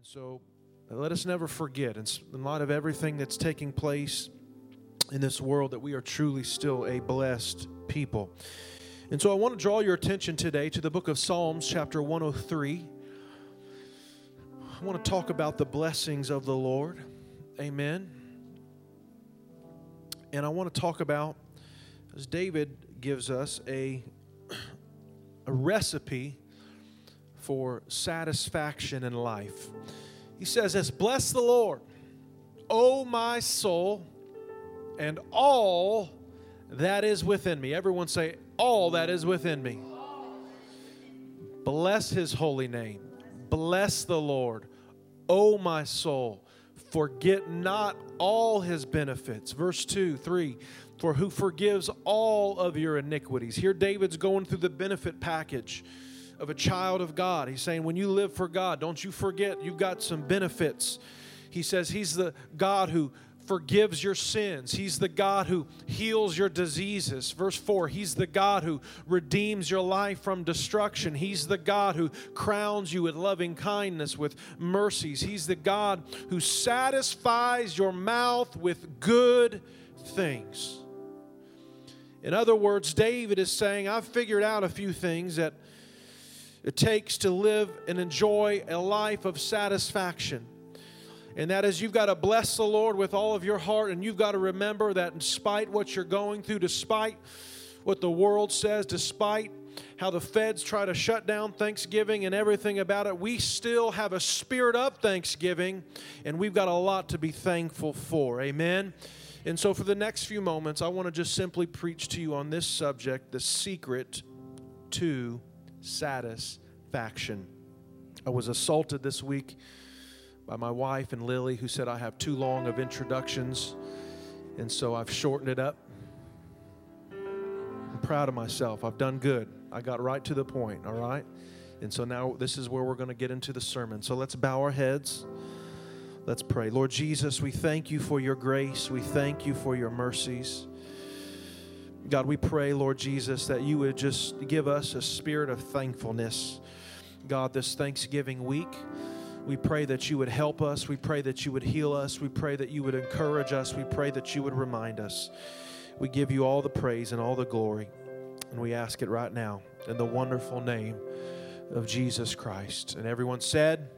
And so let us never forget, in light of everything that's taking place in this world, that we are truly still a blessed people. And so I want to draw your attention today to the book of Psalms, chapter 103. I want to talk about the blessings of the Lord. Amen. And I want to talk about, as David gives us, a recipe for satisfaction in life. He says this, "Bless the Lord, O my soul, and all that is within me." Everyone say, all that is within me. Bless his holy name. Bless the Lord, O my soul. Forget not all his benefits. Verse 2, 3, for who forgives all of your iniquities. Here David's going through the benefit package of a child of God. He's saying when you live for God, don't you forget you've got some benefits. He says he's the God who forgives your sins. He's the God who heals your diseases. Verse 4, he's the God who redeems your life from destruction. He's the God who crowns you with loving kindness, with mercies. He's the God who satisfies your mouth with good things. In other words, David is saying, I've figured out a few things that it takes to live and enjoy a life of satisfaction. And that is, you've got to bless the Lord with all of your heart, and you've got to remember that in spite of what you're going through, despite what the world says, despite how the feds try to shut down Thanksgiving and everything about it, we still have a spirit of Thanksgiving, and we've got a lot to be thankful for. Amen? And so for the next few moments, I want to just simply preach to you on this subject, the secret to satisfaction. I was assaulted this week by my wife and Lily, who said I have too long of introductions, and so I've shortened it up. I'm proud of myself. I've done good. I got right to the point, all right? And so now this is where we're going to get into the sermon. So let's bow our heads. Let's pray. Lord Jesus, we thank you for your grace. We thank you for your mercies. God, we pray, Lord Jesus, that you would just give us a spirit of thankfulness. God, this Thanksgiving week, we pray that you would help us. We pray that you would heal us. We pray that you would encourage us. We pray that you would remind us. We give you all the praise and all the glory. And we ask it right now in the wonderful name of Jesus Christ. And everyone said,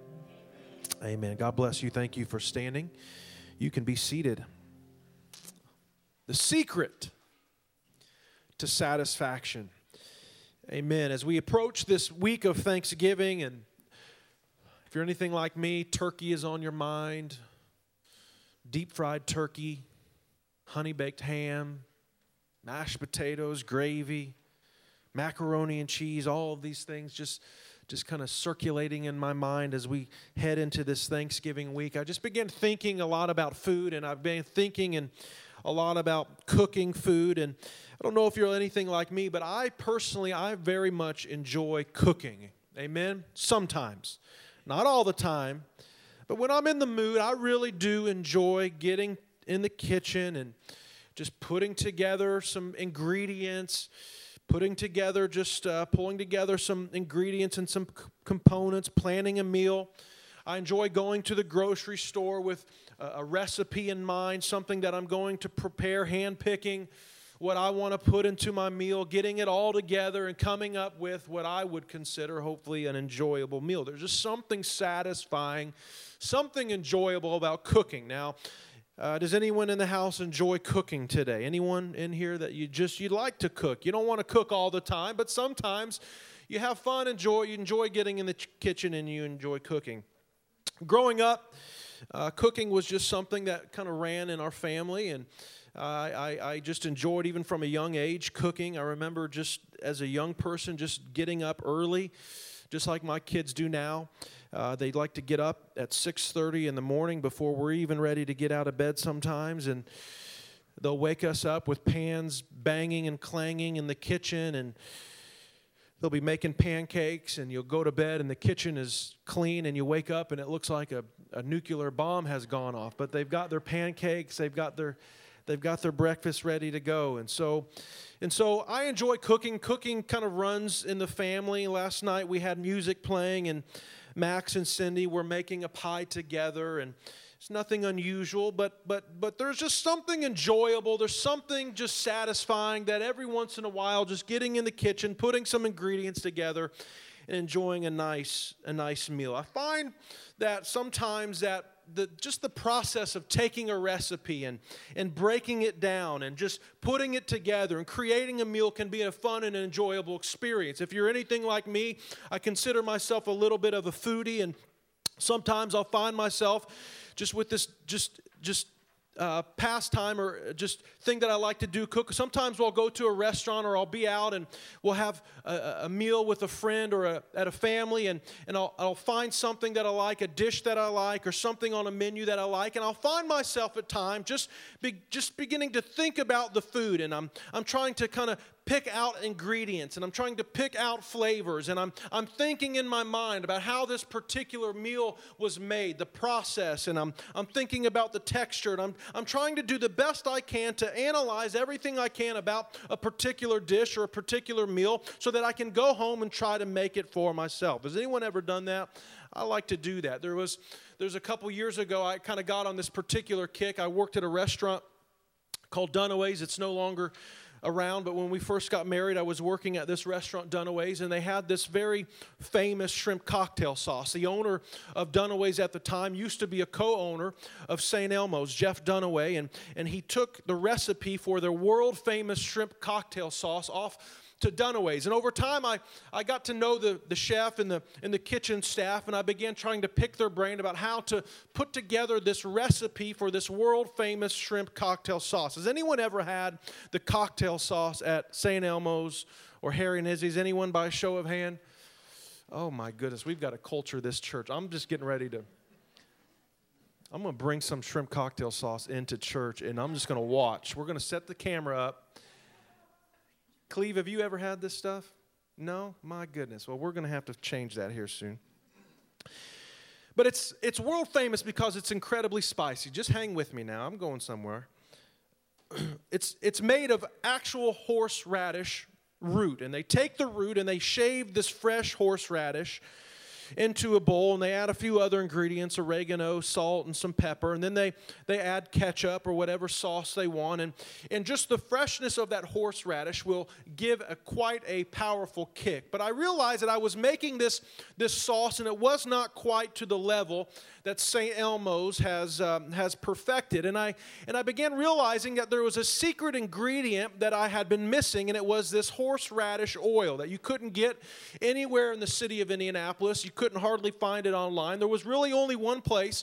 amen. God bless you. Thank you for standing. You can be seated. The secret to satisfaction. Amen. As we approach this week of Thanksgiving, and if you're anything like me, turkey is on your mind, deep-fried turkey, honey-baked ham, mashed potatoes, gravy, macaroni and cheese, all of these things just kind of circulating in my mind as we head into this Thanksgiving week. I just began thinking a lot about food, and I've been thinking a lot about cooking food, and I don't know if you're anything like me, but I very much enjoy cooking, amen, sometimes. Not all the time, but when I'm in the mood, I really do enjoy getting in the kitchen and just putting together some ingredients, pulling together some ingredients and some components, planning a meal. I enjoy going to the grocery store with a recipe in mind, something that I'm going to prepare, handpicking what I want to put into my meal, getting it all together and coming up with what I would consider hopefully an enjoyable meal. There's just something satisfying, something enjoyable about cooking. Now, does anyone in the house enjoy cooking today? Anyone in here that you like to cook? You don't want to cook all the time, but sometimes you have fun, you enjoy getting in the kitchen and you enjoy cooking. Growing up, cooking was just something that kind of ran in our family, and I just enjoyed, even from a young age, cooking. I remember just as a young person just getting up early, just like my kids do now. They like to get up at 6:30 in the morning before we're even ready to get out of bed sometimes, and they'll wake us up with pans banging and clanging in the kitchen, and they'll be making pancakes, and you'll go to bed, and the kitchen is clean, and you wake up, and it looks like a nuclear bomb has gone off, but they've got their pancakes, they've got their breakfast ready to go. And so I enjoy cooking. Cooking kind of runs in the family. Last night we had music playing, and Max and Cindy were making a pie together, and it's nothing unusual, but there's just something enjoyable. There's something just satisfying that every once in a while, just getting in the kitchen, putting some ingredients together, and enjoying a nice meal. I find that sometimes that just the process of taking a recipe and breaking it down and just putting it together and creating a meal can be a fun and enjoyable experience. If you're anything like me, I consider myself a little bit of a foodie, and sometimes I'll find myself just with this pastime or just thing that I like to do, cook. Sometimes I'll go to a restaurant or I'll be out and we'll have a meal with a friend or at a family, and I'll find something that I like, a dish that I like, or something on a menu that I like, and I'll find myself at times just beginning to think about the food, and I'm trying to kind of pick out ingredients, and I'm trying to pick out flavors, and I'm thinking in my mind about how this particular meal was made, the process, and I'm thinking about the texture, and I'm trying to do the best I can to analyze everything I can about a particular dish or a particular meal so that I can go home and try to make it for myself. Has anyone ever done that? I like to do that. There's a couple years ago, I kind of got on this particular kick. I worked at a restaurant called Dunaway's. It's no longer around, but when we first got married, I was working at this restaurant, Dunaway's, and they had this very famous shrimp cocktail sauce. The owner of Dunaway's at the time used to be a co-owner of St. Elmo's, Jeff Dunaway, and he took the recipe for their world-famous shrimp cocktail sauce off to Dunaway's. And over time, I got to know the chef and the kitchen staff, and I began trying to pick their brain about how to put together this recipe for this world-famous shrimp cocktail sauce. Has anyone ever had the cocktail sauce at St. Elmo's or Harry and Izzy's? Anyone, by a show of hand? Oh, my goodness. We've got to culture this church. I'm going to bring some shrimp cocktail sauce into church, and I'm just going to watch. We're going to set the camera up. Cleve, have you ever had this stuff? No? My goodness. Well, we're going to have to change that here soon. But it's world famous because it's incredibly spicy. Just hang with me now. I'm going somewhere. It's made of actual horseradish root. And they take the root and they shave this fresh horseradish into a bowl, and they add a few other ingredients, oregano, salt, and some pepper, and then they add ketchup or whatever sauce they want, and just the freshness of that horseradish will give quite a powerful kick. But I realized that I was making this sauce, and it was not quite to the level that St. Elmo's has perfected, and I began realizing that there was a secret ingredient that I had been missing, and it was this horseradish oil that you couldn't get anywhere in the city of Indianapolis. You couldn't hardly find it online. There was really only one place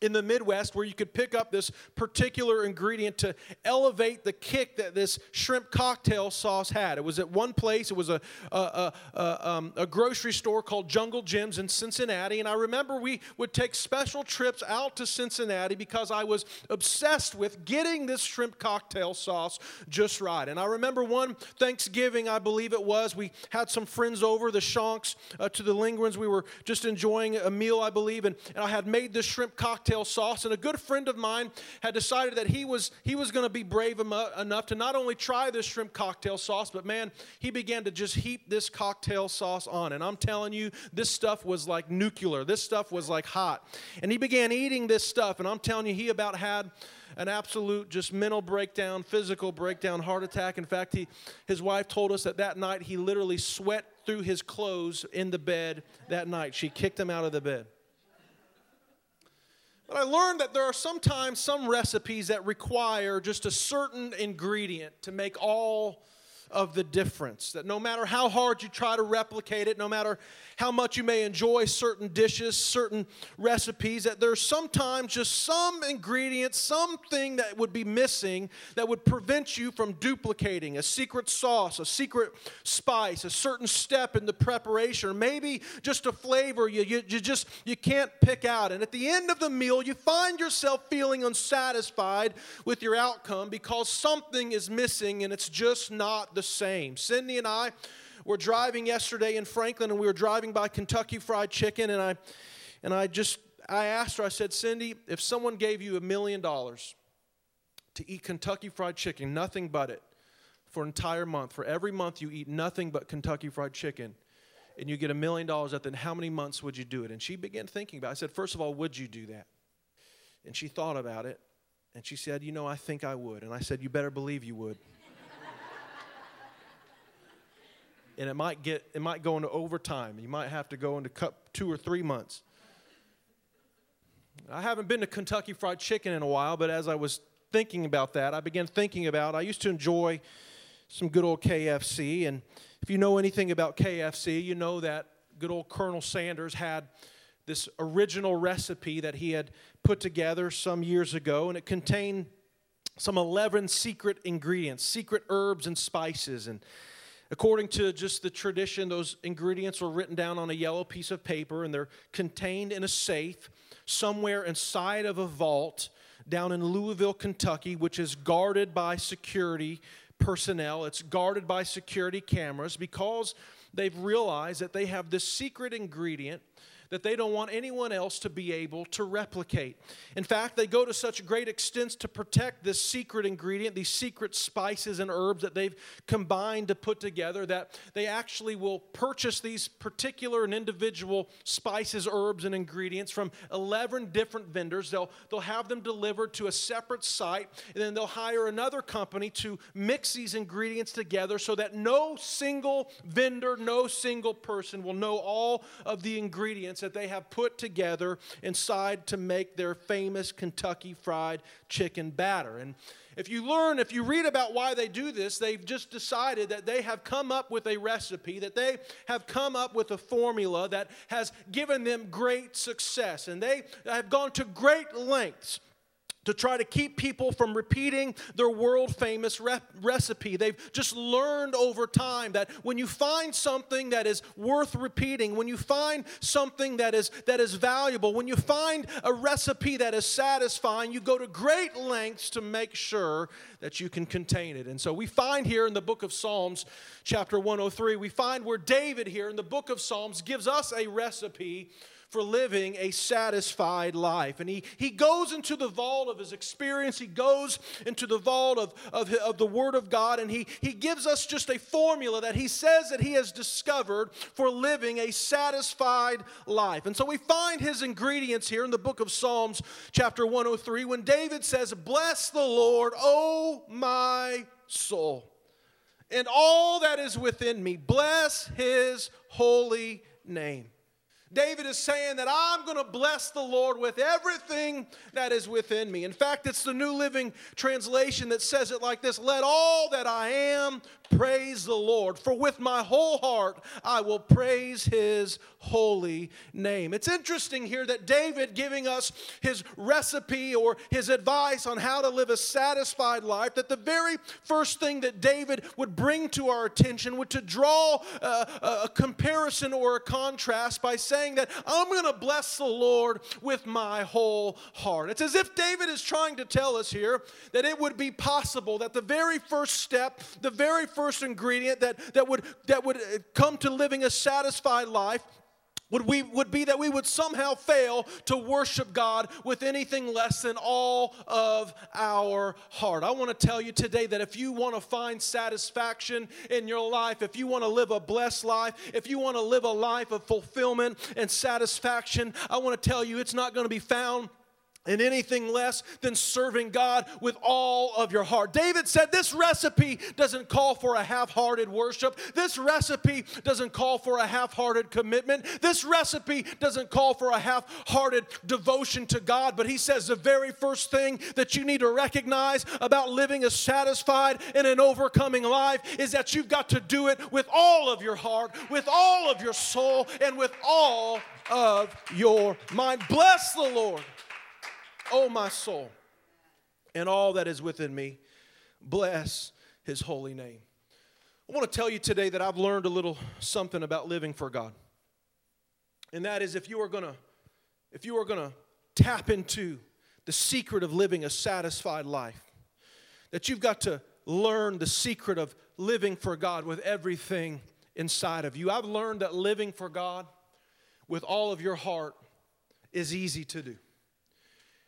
in the Midwest where you could pick up this particular ingredient to elevate the kick that this shrimp cocktail sauce had. It was at one place. It was a grocery store called Jungle Jim's in Cincinnati, and I remember we would take special trips out to Cincinnati because I was obsessed with getting this shrimp cocktail sauce just right. And I remember one Thanksgiving, I believe it was, we had some friends over, the Shanks to the Lingwoods. We were just enjoying a meal, I believe, and I had made this shrimp cocktail sauce, and a good friend of mine had decided that he was going to be brave enough to not only try this shrimp cocktail sauce, but man, he began to just heap this cocktail sauce on. And I'm telling you, this stuff was like nuclear. This stuff was like hot. And he began eating this stuff, and I'm telling you, he about had an absolute just mental breakdown, physical breakdown, heart attack. In fact, his wife told us that night he literally sweat through his clothes in the bed that night. She kicked him out of the bed. But I learned that there are sometimes some recipes that require just a certain ingredient to make all of the difference. That no matter how hard you try to replicate it, no matter how much you may enjoy certain dishes, certain recipes, that there's sometimes just some ingredient, something that would be missing that would prevent you from duplicating a secret sauce, a secret spice, a certain step in the preparation, or maybe just a flavor you can't pick out. And at the end of the meal, you find yourself feeling unsatisfied with your outcome because something is missing and it's just not the same. Cindy and I were driving yesterday in Franklin, and we were driving by Kentucky Fried Chicken, and I asked her, I said, Cindy, if someone gave you $1 million to eat Kentucky Fried Chicken, nothing but it, for an entire month, for every month you eat nothing but Kentucky Fried Chicken, and you get $1 million up, then how many months would you do it? And she began thinking about it. I said, first of all, would you do that? And she thought about it, and she said, you know, I think I would. And I said, you better believe you would. And it might go into overtime. You might have to go into 2 or 3 months. I haven't been to Kentucky Fried Chicken in a while, but as I was thinking about that, I began thinking about, I used to enjoy some good old KFC, and if you know anything about KFC, you know that good old Colonel Sanders had this original recipe that he had put together some years ago, and it contained some 11 secret ingredients, secret herbs and spices, and according to just the tradition, those ingredients were written down on a yellow piece of paper, and they're contained in a safe somewhere inside of a vault down in Louisville, Kentucky, which is guarded by security personnel. It's guarded by security cameras because they've realized that they have this secret ingredient that they don't want anyone else to be able to replicate. In fact, they go to such great extents to protect this secret ingredient, these secret spices and herbs that they've combined to put together, that they actually will purchase these particular and individual spices, herbs, and ingredients from 11 different vendors. They'll have them delivered to a separate site, and then they'll hire another company to mix these ingredients together so that no single vendor, no single person will know all of the ingredients that they have put together inside to make their famous Kentucky Fried Chicken batter. And if you read about why they do this, they've just decided that they have come up with a recipe, that they have come up with a formula that has given them great success. And they have gone to great lengths to try to keep people from repeating their world-famous recipe. They've just learned over time that when you find something that is worth repeating, when you find something that is valuable, when you find a recipe that is satisfying, you go to great lengths to make sure that you can contain it. And so we find here in the book of Psalms, chapter 103, we find where David here in the book of Psalms gives us a recipe for living a satisfied life. And he goes into the vault of his experience. He goes into the vault of the Word of God, and he gives us just a formula that he says that he has discovered for living a satisfied life. And so we find his ingredients here in the book of Psalms, chapter 103, when David says, "Bless the Lord, O my soul, and all that is within me. Bless his holy name." David is saying that I'm going to bless the Lord with everything that is within me. In fact, it's the New Living Translation that says it like this: "Let all that I am praise the Lord, for with my whole heart I will praise his holy name." It's interesting here that David, giving us his recipe or his advice on how to live a satisfied life, that the very first thing that David would bring to our attention would to draw a comparison or a contrast by saying that I'm going to bless the Lord with my whole heart. It's as if David is trying to tell us here that it would be possible that the very first step, the very first ingredient that would come to living a satisfied life would be that we would somehow fail to worship God with anything less than all of our heart. I want to tell you today that if you want to find satisfaction in your life, if you want to live a blessed life, if you want to live a life of fulfillment and satisfaction, I want to tell you it's not going to be found and anything less than serving God with all of your heart. David said this recipe doesn't call for a half-hearted worship. This recipe doesn't call for a half-hearted commitment. This recipe doesn't call for a half-hearted devotion to God. But he says the very first thing that you need to recognize about living a satisfied and an overcoming life is that you've got to do it with all of your heart, with all of your soul, and with all of your mind. Bless the Lord, oh my soul, and all that is within me. Bless his holy name. I want to tell you today that I've learned a little something about living for God. And that is, if you are going to tap into the secret of living a satisfied life, that you've got to learn the secret of living for God with everything inside of you. I've learned that living for God with all of your heart is easy to do.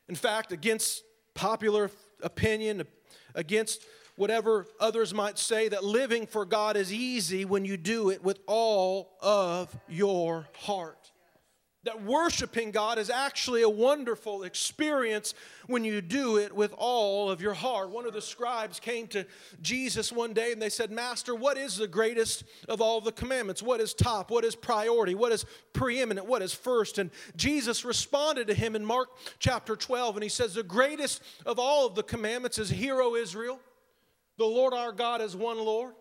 In fact, against popular opinion, against whatever others might say, that living for God is easy when you do it with all of your heart. That worshiping God is actually a wonderful experience when you do it with all of your heart. One of the scribes came to Jesus one day and they said, "Master, what is the greatest of all the commandments? What is top? What is priority? What is preeminent? What is first?" And Jesus responded to him in Mark chapter 12, and he says, "The greatest of all of the commandments is, 'Hear, O Israel, the Lord our God is one Lord,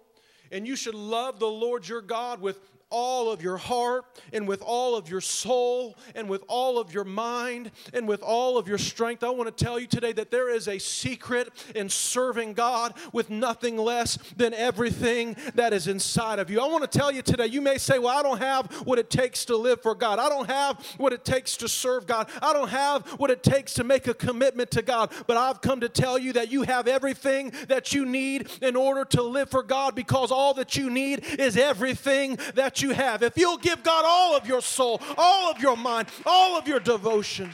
and you should love the Lord your God with all of your heart and with all of your soul and with all of your mind and with all of your strength.'" I want to tell you today that there is a secret in serving God with nothing less than everything that is inside of you. I want to tell you today, you may say, "Well, I don't have what it takes to live for God. I don't have what it takes to serve God. I don't have what it takes to make a commitment to God." But I've come to tell you that you have everything that you need in order to live for God, because all that you need is everything that you have. If you'll give God all of your soul, all of your mind, all of your devotion,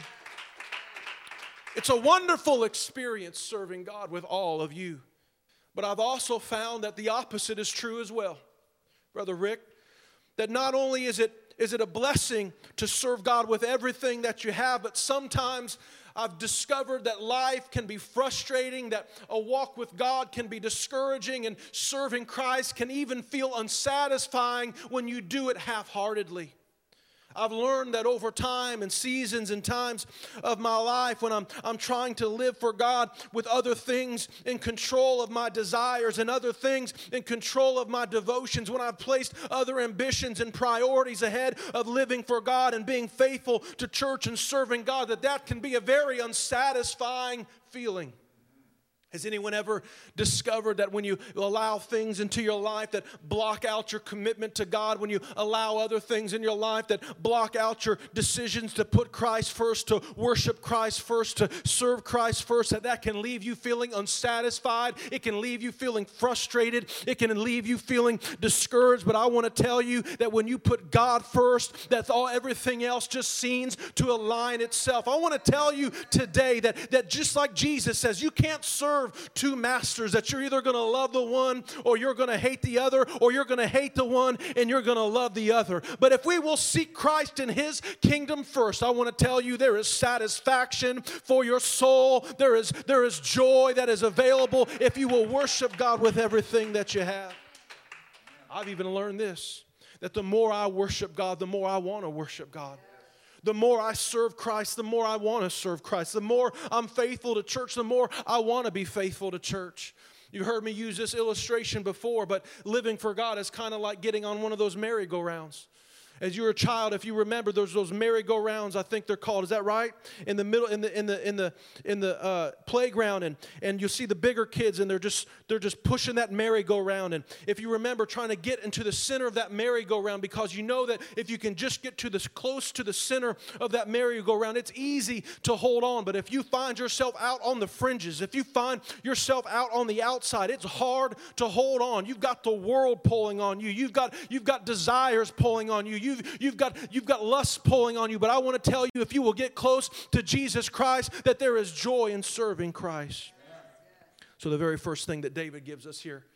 it's a wonderful experience serving God with all of you. But I've also found that the opposite is true as well, Brother Rick, that not only is it a blessing to serve God with everything that you have, but sometimes I've discovered that life can be frustrating, that a walk with God can be discouraging, and serving Christ can even feel unsatisfying when you do it half-heartedly. I've learned that over time and seasons and times of my life, when I'm trying to live for God with other things in control of my desires and other things in control of my devotions, when I've placed other ambitions and priorities ahead of living for God and being faithful to church and serving God, that can be a very unsatisfying feeling. Has anyone ever discovered that when you allow things into your life that block out your commitment to God, when you allow other things in your life that block out your decisions to put Christ first, to worship Christ first, to serve Christ first, that can leave you feeling unsatisfied? It can leave you feeling frustrated. It can leave you feeling discouraged. But I want to tell you that when you put God first, everything else just seems to align itself. I want to tell you today that just like Jesus says, you can't serve two masters, that you're either going to love the one or you're going to hate the other, or you're going to hate the one and you're going to love the other. But if we will seek Christ and His kingdom first, I want to tell you there is satisfaction for your soul. There is joy that is available if you will worship God with everything that you have. I've even learned this, that the more I worship God, the more I want to worship God. The more I serve Christ, the more I want to serve Christ. The more I'm faithful to church, the more I want to be faithful to church. You heard me use this illustration before, but living for God is kind of like getting on one of those merry-go-rounds. As you were a child, if you remember, there's those merry-go-rounds, I think they're called. Is that right? In the middle, in the playground, and you'll see the bigger kids, and they're just pushing that merry-go-round. And if you remember, trying to get into the center of that merry-go-round, because you know that if you can just get to this close to the center of that merry-go-round, it's easy to hold on. But if you find yourself out on the fringes, if you find yourself out on the outside, it's hard to hold on. You've got the world pulling on you. You've got desires pulling on you. You've got lust pulling on you. But I want to tell you, if you will get close to Jesus Christ, that there is joy in serving Christ. So the very first thing that David gives us here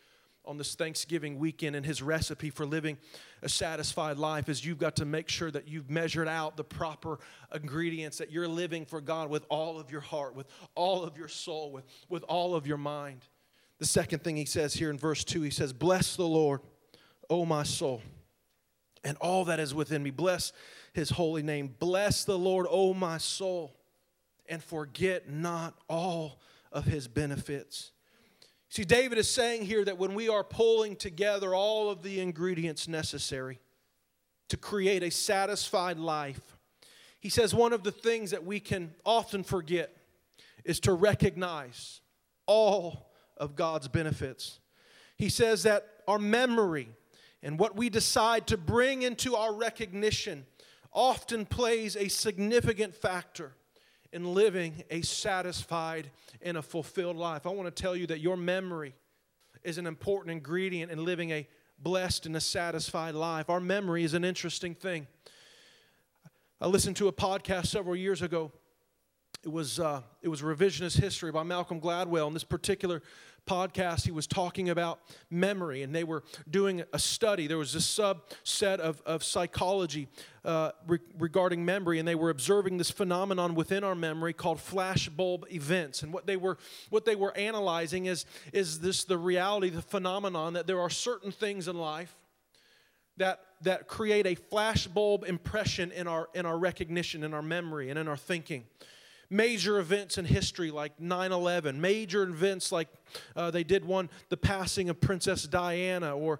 on this Thanksgiving weekend and his recipe for living a satisfied life is, you've got to make sure that you've measured out the proper ingredients, that you're living for God with all of your heart, with all of your soul, with all of your mind. The second thing he says here in verse 2, he says, "Bless the Lord, O my soul, and all that is within me. Bless His holy name. Bless the Lord, O my soul, and forget not all of His benefits." See, David is saying here that when we are pulling together all of the ingredients necessary to create a satisfied life, he says one of the things that we can often forget is to recognize all of God's benefits. He says that our memory and what we decide to bring into our recognition often plays a significant factor in living a satisfied and a fulfilled life. I want to tell you that your memory is an important ingredient in living a blessed and a satisfied life. Our memory is an interesting thing. I listened to a podcast several years ago. It was Revisionist History by Malcolm Gladwell, and this particular podcast, he was talking about memory, and they were doing a study. There was a subset of psychology regarding memory, and they were observing this phenomenon within our memory called flashbulb events. And what they were analyzing is this the reality, the phenomenon that there are certain things in life that create a flashbulb impression in our recognition, in our memory, and in our thinking. Major events in history like 9/11, major events like they did one, the passing of Princess Diana, or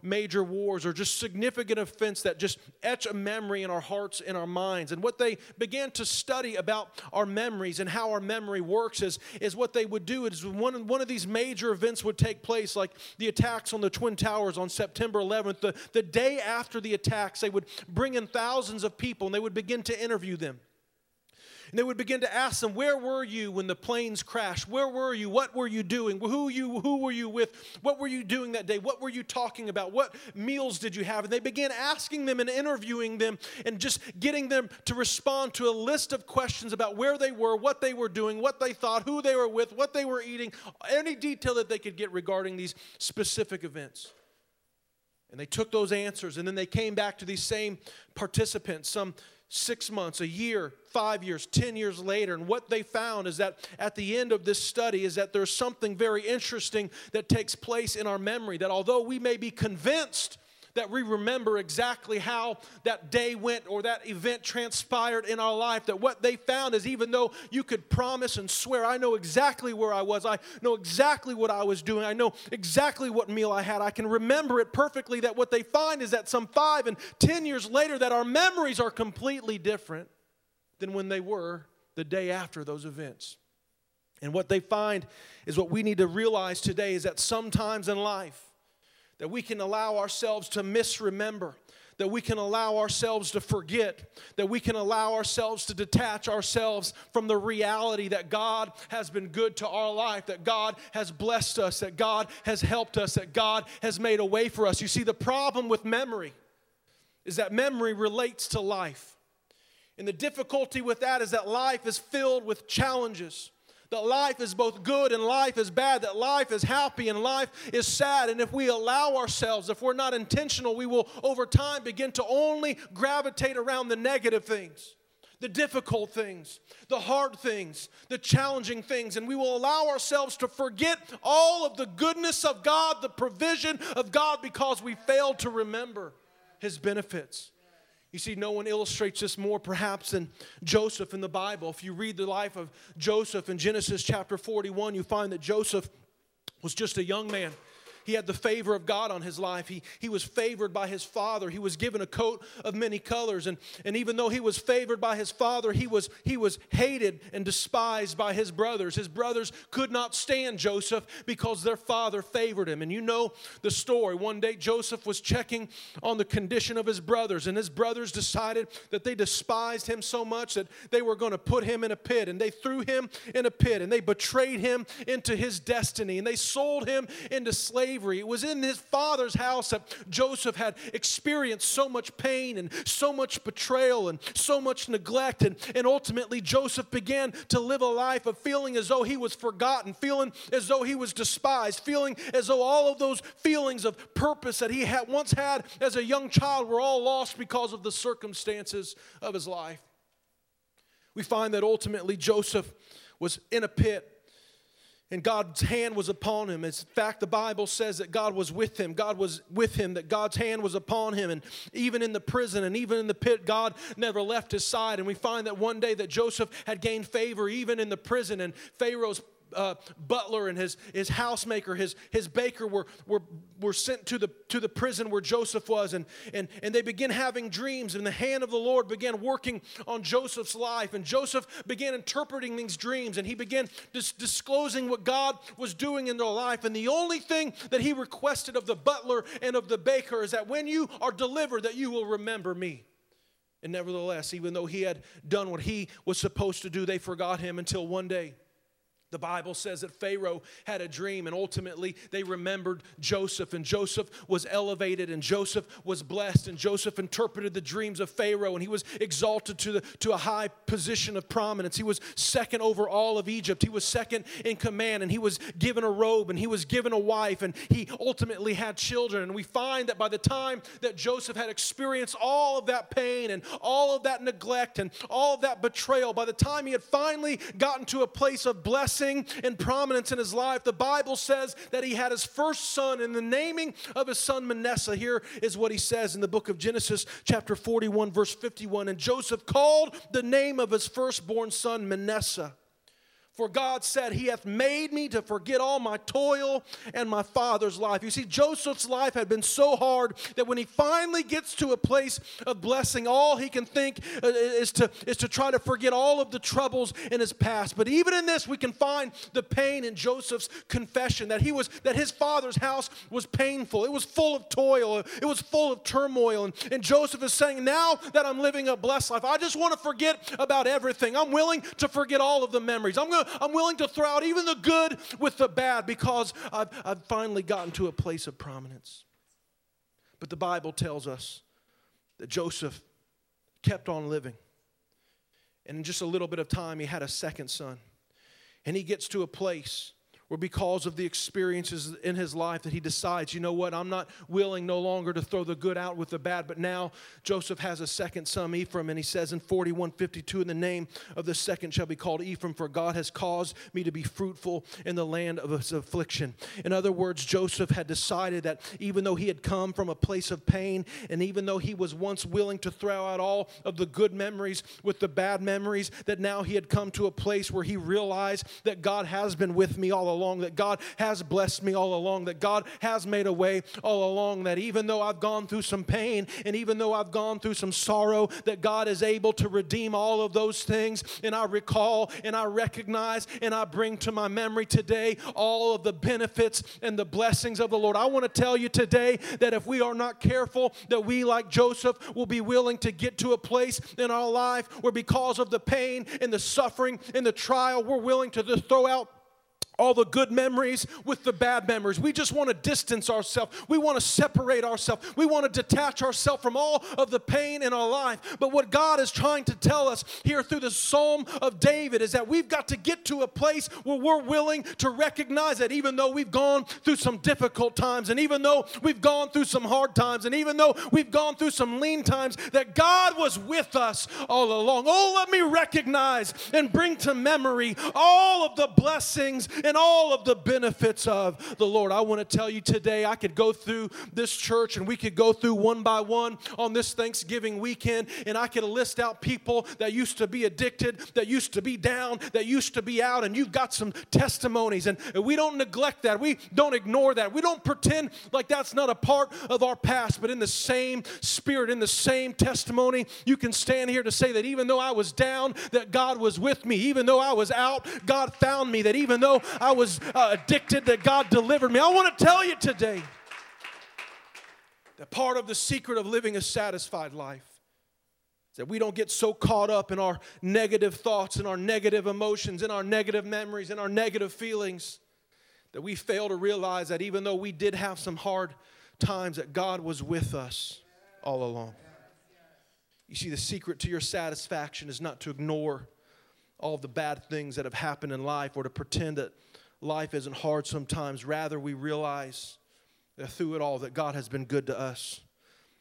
major wars, or just significant events that just etch a memory in our hearts, in our minds. And what they began to study about our memories and how our memory works is what they would do is one of these major events would take place, like the attacks on the Twin Towers on September 11th. The day after the attacks, they would bring in thousands of people, and they would begin to interview them. And they would begin to ask them, where were you when the planes crashed? Where were you? What were you doing? Who were you with? What were you doing that day? What were you talking about? What meals did you have? And they began asking them and interviewing them and just getting them to respond to a list of questions about where they were, what they were doing, what they thought, who they were with, what they were eating, any detail that they could get regarding these specific events. And they took those answers, and then they came back to these same participants, some 6 months, a year, 5 years, 10 years later, and what they found is that at the end of this study is that there's something very interesting that takes place in our memory, that although we may be convinced that we remember exactly how that day went or that event transpired in our life, that what they found is even though you could promise and swear, I know exactly where I was, I know exactly what I was doing, I know exactly what meal I had, I can remember it perfectly, that what they find is that some 5 and 10 years later that our memories are completely different than when they were the day after those events. And what they find is what we need to realize today is that sometimes in life, that we can allow ourselves to misremember, that we can allow ourselves to forget, that we can allow ourselves to detach ourselves from the reality that God has been good to our life, that God has blessed us, that God has helped us, that God has made a way for us. You see, the problem with memory is that memory relates to life. And the difficulty with that is that life is filled with challenges. That life is both good and life is bad, that life is happy and life is sad. And if we allow ourselves, if we're not intentional, we will over time begin to only gravitate around the negative things, the difficult things, the hard things, the challenging things. And we will allow ourselves to forget all of the goodness of God, the provision of God, because we fail to remember His benefits. You see, no one illustrates this more perhaps than Joseph in the Bible. If you read the life of Joseph in Genesis chapter 41, you find that Joseph was just a young man. He had the favor of God on his life. He was favored by his father. He was given a coat of many colors. And even though he was favored by his father, he was hated and despised by his brothers. His brothers could not stand Joseph because their father favored him. And you know the story. One day Joseph was checking on the condition of his brothers, and his brothers decided that they despised him so much that they were going to put him in a pit. And they threw him in a pit, and they betrayed him into his destiny, and they sold him into slavery. It was in his father's house that Joseph had experienced so much pain and so much betrayal and so much neglect. And ultimately, Joseph began to live a life of feeling as though he was forgotten, feeling as though he was despised, feeling as though all of those feelings of purpose that he had once had as a young child were all lost because of the circumstances of his life. We find that ultimately Joseph was in a pit, and God's hand was upon him. In fact, the Bible says that God was with him. God was with him, that God's hand was upon him. And even in the prison and even in the pit, God never left his side. And we find that one day that Joseph had gained favor even in the prison. And Pharaoh's butler and his housemaker, his baker were sent to the prison where Joseph was, and they began having dreams, and the hand of the Lord began working on Joseph's life, and Joseph began interpreting these dreams, and he began disclosing what God was doing in their life. And the only thing that he requested of the butler and of the baker is that when you are delivered, that you will remember me. And nevertheless, even though he had done what he was supposed to do, they forgot him until one day The Bible says that Pharaoh had a dream, and ultimately they remembered Joseph, and Joseph was elevated, and Joseph was blessed, and Joseph interpreted the dreams of Pharaoh, and he was exalted to a high position of prominence. He was second over all of Egypt. He was second in command, and he was given a robe, and he was given a wife, and he ultimately had children. And we find that by the time that Joseph had experienced all of that pain and all of that neglect and all of that betrayal, by the time he had finally gotten to a place of blessing and prominence in his life, the Bible says that he had his first son, and the naming of his son Manasseh. Here is what he says in the book of Genesis, chapter 41, verse 51. And Joseph called the name of his firstborn son Manasseh, for God said, he hath made me to forget all my toil and my father's life. You see, Joseph's life had been so hard that when he finally gets to a place of blessing, all he can think is to try to forget all of the troubles in his past. But even in this, we can find the pain in Joseph's confession that his father's house was painful. It was full of toil. It was full of turmoil. And Joseph is saying, now that I'm living a blessed life, I just want to forget about everything. I'm willing to forget all of the memories. I'm willing to throw out even the good with the bad, because I've finally gotten to a place of prominence. But the Bible tells us that Joseph kept on living. And in just a little bit of time, he had a second son. And he gets to a place where, because of the experiences in his life, that he decides, you know what, I'm not willing no longer to throw the good out with the bad. But now Joseph has a second son, Ephraim, and he says in 41:52, and the name of the second shall be called Ephraim, for God has caused me to be fruitful in the land of his affliction. In other words, Joseph had decided that even though he had come from a place of pain, and even though he was once willing to throw out all of the good memories with the bad memories, that now he had come to a place where he realized that God has been with me all along. That God has blessed me all along, that God has made a way all along, that even though I've gone through some pain and even though I've gone through some sorrow, that God is able to redeem all of those things. And I recall and I recognize and I bring to my memory today all of the benefits and the blessings of the Lord. I want to tell you today that if we are not careful, that we, like Joseph, will be willing to get to a place in our life where, because of the pain and the suffering and the trial, we're willing to just throw out all the good memories with the bad memories. We just want to distance ourselves. We want to separate ourselves. We want to detach ourselves from all of the pain in our life. But what God is trying to tell us here through the Psalm of David is that we've got to get to a place where we're willing to recognize that even though we've gone through some difficult times, and even though we've gone through some hard times, and even though we've gone through some lean times, that God was with us all along. Oh, let me recognize and bring to memory all of the blessings and all of the benefits of the Lord. I want to tell you today, I could go through this church, and we could go through one by one on this Thanksgiving weekend, and I could list out people that used to be addicted, that used to be down, that used to be out, and you've got some testimonies. And we don't neglect that. We don't ignore that. We don't pretend like that's not a part of our past. But in the same spirit, in the same testimony, you can stand here to say that even though I was down, that God was with me. Even though I was out, God found me. That even though I was addicted, that God delivered me. I want to tell you today that part of the secret of living a satisfied life is that we don't get so caught up in our negative thoughts, in our negative emotions, in our negative memories, in our negative feelings, that we fail to realize that even though we did have some hard times, that God was with us all along. You see, the secret to your satisfaction is not to ignore all the bad things that have happened in life, or to pretend that life isn't hard sometimes. Rather, we realize that through it all, that God has been good to us.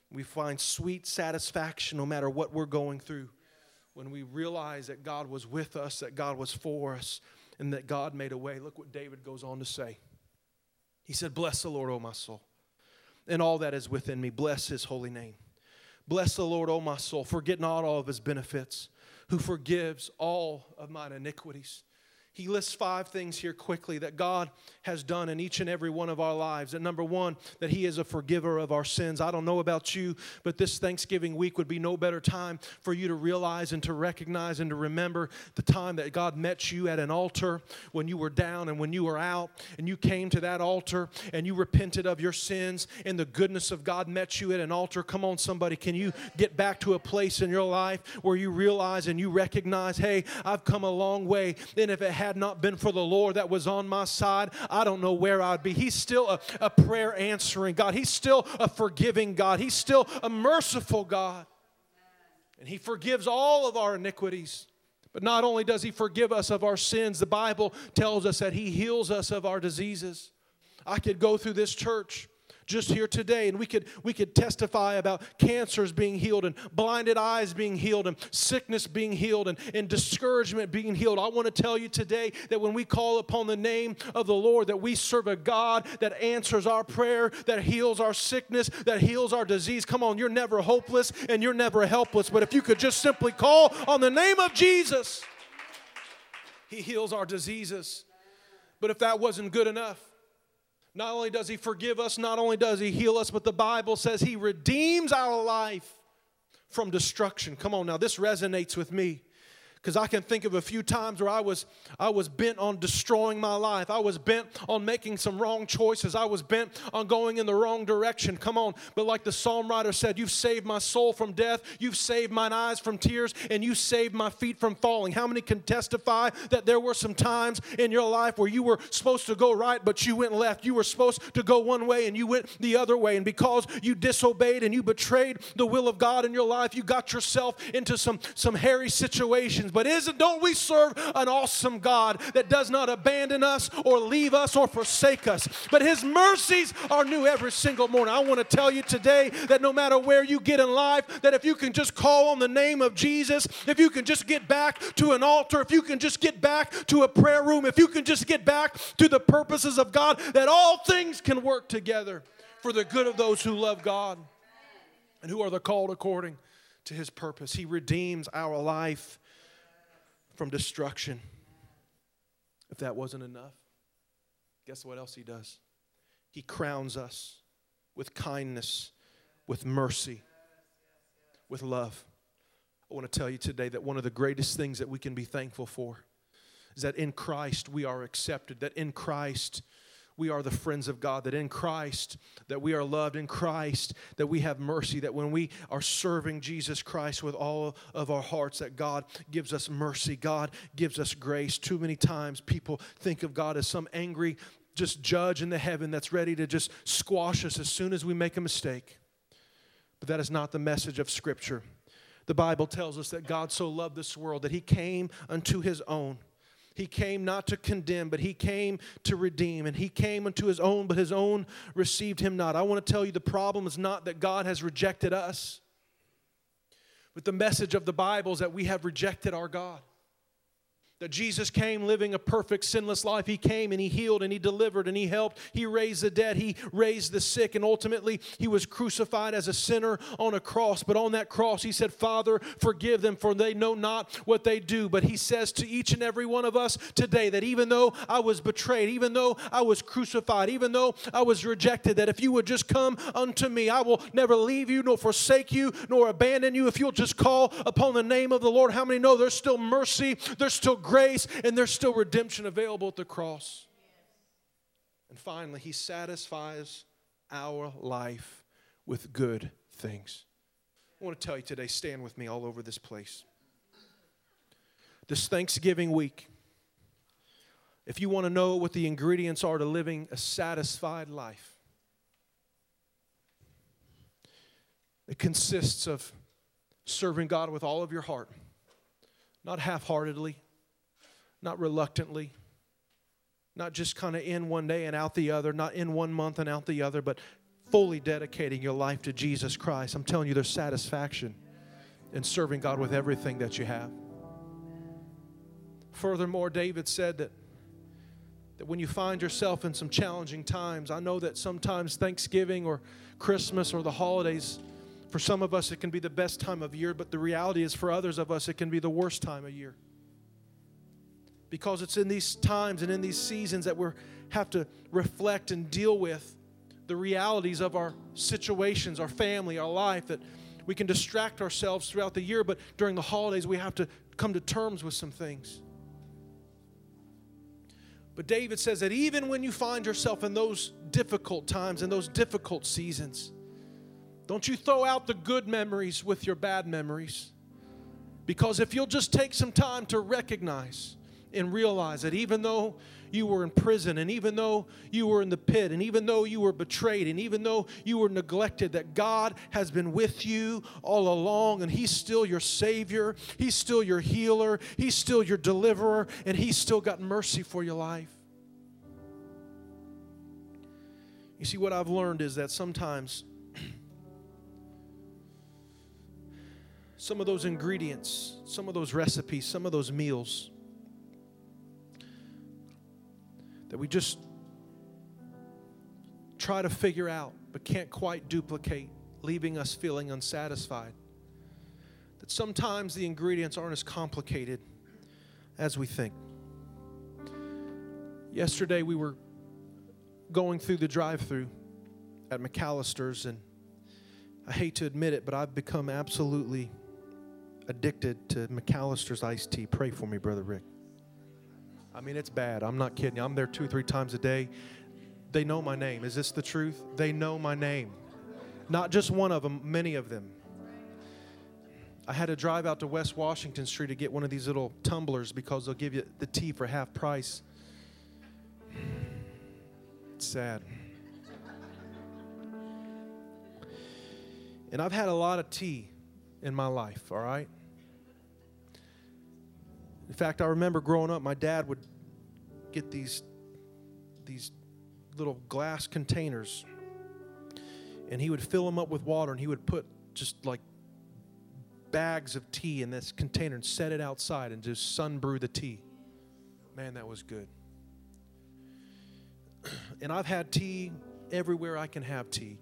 We find sweet satisfaction no matter what we're going through, when we realize that God was with us, that God was for us, and that God made a way. Look what David goes on to say. He said, "Bless the Lord, O my soul, and all that is within me. Bless his holy name. Bless the Lord, O my soul. Forget not all of his benefits, who forgives all of mine iniquities." He lists five things here quickly that God has done in each and every one of our lives. And number one, that he is a forgiver of our sins. I don't know about you, but this Thanksgiving week would be no better time for you to realize and to recognize and to remember the time that God met you at an altar when you were down and when you were out, and you came to that altar and you repented of your sins, and the goodness of God met you at an altar. Come on, somebody. Can you get back to a place in your life where you realize and you recognize, hey, I've come a long way. And if it has had not been for the Lord that was on my side, I don't know where I'd be. He's still a prayer answering God. He's still a forgiving God. He's still a merciful God. And He forgives all of our iniquities. But not only does He forgive us of our sins, the Bible tells us that He heals us of our diseases. I could go through this church just here today, and we could testify about cancers being healed, and blinded eyes being healed, and sickness being healed, and discouragement being healed. I want to tell you today that when we call upon the name of the Lord, that we serve a God that answers our prayer, that heals our sickness, that heals our disease. Come on, you're never hopeless and you're never helpless. But if you could just simply call on the name of Jesus, He heals our diseases. But if that wasn't good enough, not only does He forgive us, not only does He heal us, but the Bible says He redeems our life from destruction. Come on now, this resonates with me, because I can think of a few times where I was bent on destroying my life. I was bent on making some wrong choices. I was bent on going in the wrong direction. Come on. But like the psalm writer said, You've saved my soul from death. You've saved mine eyes from tears. And You saved my feet from falling. How many can testify that there were some times in your life where you were supposed to go right, but you went left? You were supposed to go one way, and you went the other way. And because you disobeyed and you betrayed the will of God in your life, you got yourself into some hairy situations. But don't we serve an awesome God that does not abandon us or leave us or forsake us? But His mercies are new every single morning. I want to tell you today that no matter where you get in life, that if you can just call on the name of Jesus, if you can just get back to an altar, if you can just get back to a prayer room, if you can just get back to the purposes of God, that all things can work together for the good of those who love God and who are the called according to His purpose. He redeems our life from destruction. If that wasn't enough, guess what else He does? He crowns us with kindness, with mercy, with love. I want to tell you today that one of the greatest things that we can be thankful for is that in Christ we are accepted, that in Christ we are the friends of God, that in Christ that we are loved, in Christ that we have mercy, that when we are serving Jesus Christ with all of our hearts, that God gives us mercy, God gives us grace. Too many times people think of God as some angry just judge in the heaven that's ready to just squash us as soon as we make a mistake. But that is not the message of Scripture. The Bible tells us that God so loved this world that He came unto His own. He came not to condemn, but He came to redeem. And He came unto His own, but His own received Him not. I want to tell you the problem is not that God has rejected us, but the message of the Bible is that we have rejected our God. That Jesus came living a perfect, sinless life. He came and He healed and He delivered and He helped. He raised the dead. He raised the sick. And ultimately, He was crucified as a sinner on a cross. But on that cross, He said, Father, forgive them, for they know not what they do. But He says to each and every one of us today that even though I was betrayed, even though I was crucified, even though I was rejected, that if you would just come unto me, I will never leave you, nor forsake you, nor abandon you. If you'll just call upon the name of the Lord, how many know there's still mercy, there's still grace, and there's still redemption available at the cross? And finally, He satisfies our life with good things. I want to tell you today, stand with me all over this place. This Thanksgiving week, if you want to know what the ingredients are to living a satisfied life, it consists of serving God with all of your heart, not half-heartedly, not reluctantly, not just kind of in one day and out the other, not in one month and out the other, but fully dedicating your life to Jesus Christ. I'm telling you, there's satisfaction in serving God with everything that you have. Furthermore, David said that when you find yourself in some challenging times, I know that sometimes Thanksgiving or Christmas or the holidays, for some of us it can be the best time of year, but the reality is for others of us it can be the worst time of year. Because it's in these times and in these seasons that we have to reflect and deal with the realities of our situations, our family, our life, that we can distract ourselves throughout the year, but during the holidays we have to come to terms with some things. But David says that even when you find yourself in those difficult times, in those difficult seasons, don't you throw out the good memories with your bad memories. Because if you'll just take some time to recognize and realize that even though you were in prison, and even though you were in the pit, and even though you were betrayed, and even though you were neglected, that God has been with you all along, and He's still your Savior, He's still your healer, He's still your deliverer, and He's still got mercy for your life. You see, what I've learned is that sometimes some of those ingredients, some of those recipes, some of those meals that we just try to figure out but can't quite duplicate, leaving us feeling unsatisfied. That sometimes the ingredients aren't as complicated as we think. Yesterday we were going through the drive-thru at McAllister's, and I hate to admit it, but I've become absolutely addicted to McAllister's iced tea. Pray for me, Brother Rick. I mean, it's bad. I'm not kidding. I'm there 2-3 times a day. They know my name. Is this the truth? They know my name. Not just one of them, many of them. I had to drive out to West Washington Street to get one of these little tumblers because they'll give you the tea for half price. It's sad. And I've had a lot of tea in my life, all right? In fact, I remember growing up, my dad would get these little glass containers, and he would fill them up with water, and he would put just like bags of tea in this container and set it outside and just sun brew the tea. Man, that was good. And I've had tea everywhere I can have tea.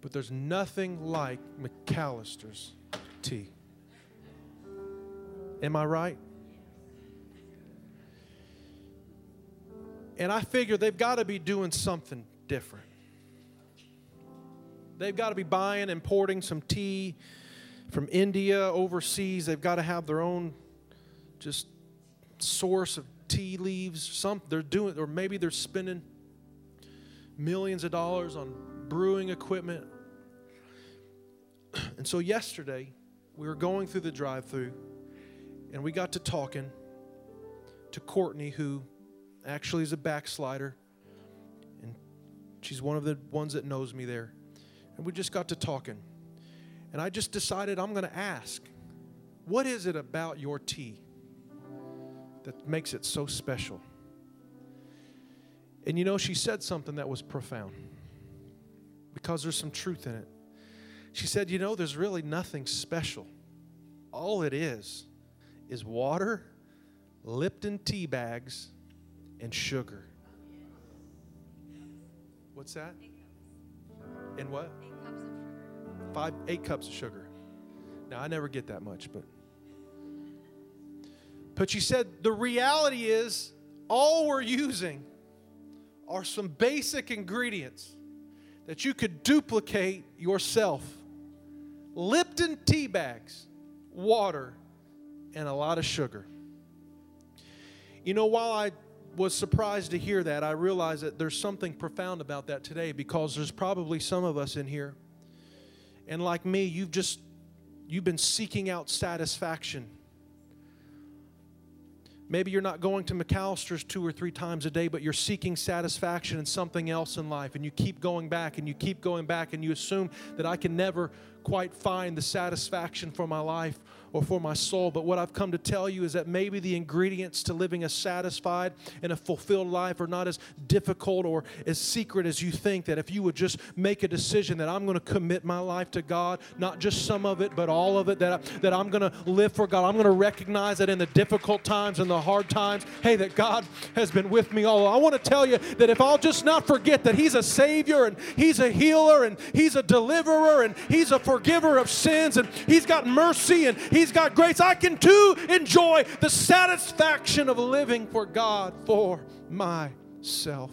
But there's nothing like McAllister's tea. Am I right? And I figure they've got to be doing something different. They've got to be buying, importing some tea from India, overseas. They've got to have their own just source of tea leaves. Something they're doing, or maybe they're spending millions of dollars on brewing equipment. And so yesterday, we were going through the drive-thru, and we got to talking to Courtney, who actually is a backslider. And she's one of the ones that knows me there. And we just got to talking. And I just decided I'm going to ask, what is it about your tea that makes it so special? And you know, she said something that was profound, because there's some truth in it. She said, you know, there's really nothing special. All it is water, Lipton tea bags, and sugar. What's that? 8 cups. And what? 8 cups of sugar. 8 cups of sugar. Now, I never get that much, but she said the reality is all we're using are some basic ingredients that you could duplicate yourself. Lipton tea bags, water, and a lot of sugar. You know, while I was surprised to hear that, I realized that there's something profound about that today, because there's probably some of us in here, and like me, you've been seeking out satisfaction. Maybe you're not going to McAllister's 2 or 3 times a day, but you're seeking satisfaction in something else in life, and you keep going back, and you keep going back, and you assume that I can never quite find the satisfaction for my life or for my soul. But what I've come to tell you is that maybe the ingredients to living a satisfied and a fulfilled life are not as difficult or as secret as you think, that if you would just make a decision that I'm going to commit my life to God, not just some of it, but all of it, that I'm going to live for God. I'm going to recognize that in the difficult times and the hard times, hey, that God has been with me all along. I want to tell you that if I'll just not forget that He's a Savior, and He's a healer, and He's a deliverer, and He's a forgiver of sins, and He's got mercy, and He's got grace, I can too enjoy the satisfaction of living for God, for myself.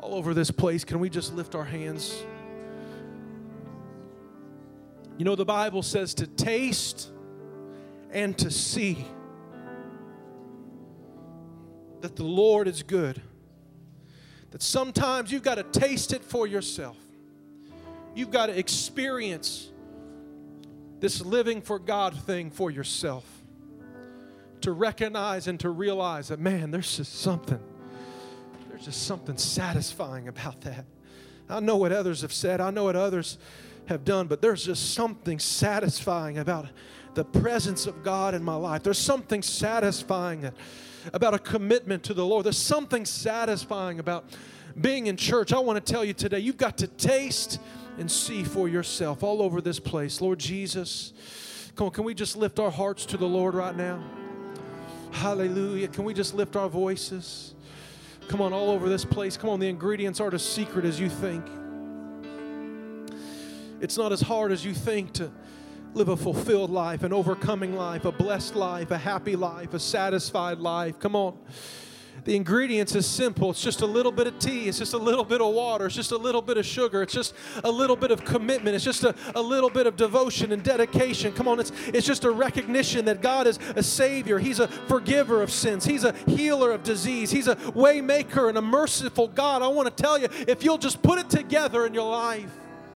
All over this place, can we just lift our hands? You know, the Bible says to taste and to see that the Lord is good. That sometimes you've got to taste it for yourself. You've got to experience this living for God thing for yourself. to recognize and to realize that, man, there's just something satisfying about that. I know what others have said. I know what others have done, but there's just something satisfying about the presence of God in my life. There's something satisfying about a commitment to the Lord. There's something satisfying about being in church. I want to tell you today, you've got to taste and see for yourself all over this place. Lord Jesus, come on, can we just lift our hearts to the Lord right now? Hallelujah. Can we just lift our voices? Come on, all over this place. Come on, the ingredients aren't as secret as you think. It's not as hard as you think to live a fulfilled life, an overcoming life, a blessed life, a happy life, a satisfied life. Come on. The ingredients is simple. It's just a little bit of tea. It's just a little bit of water. It's just a little bit of sugar. It's just a little bit of commitment. It's just a little bit of devotion and dedication. Come on, it's just a recognition that God is a Savior. He's a forgiver of sins. He's a healer of disease. He's a way maker and a merciful God. I want to tell you, if you'll just put it together in your life,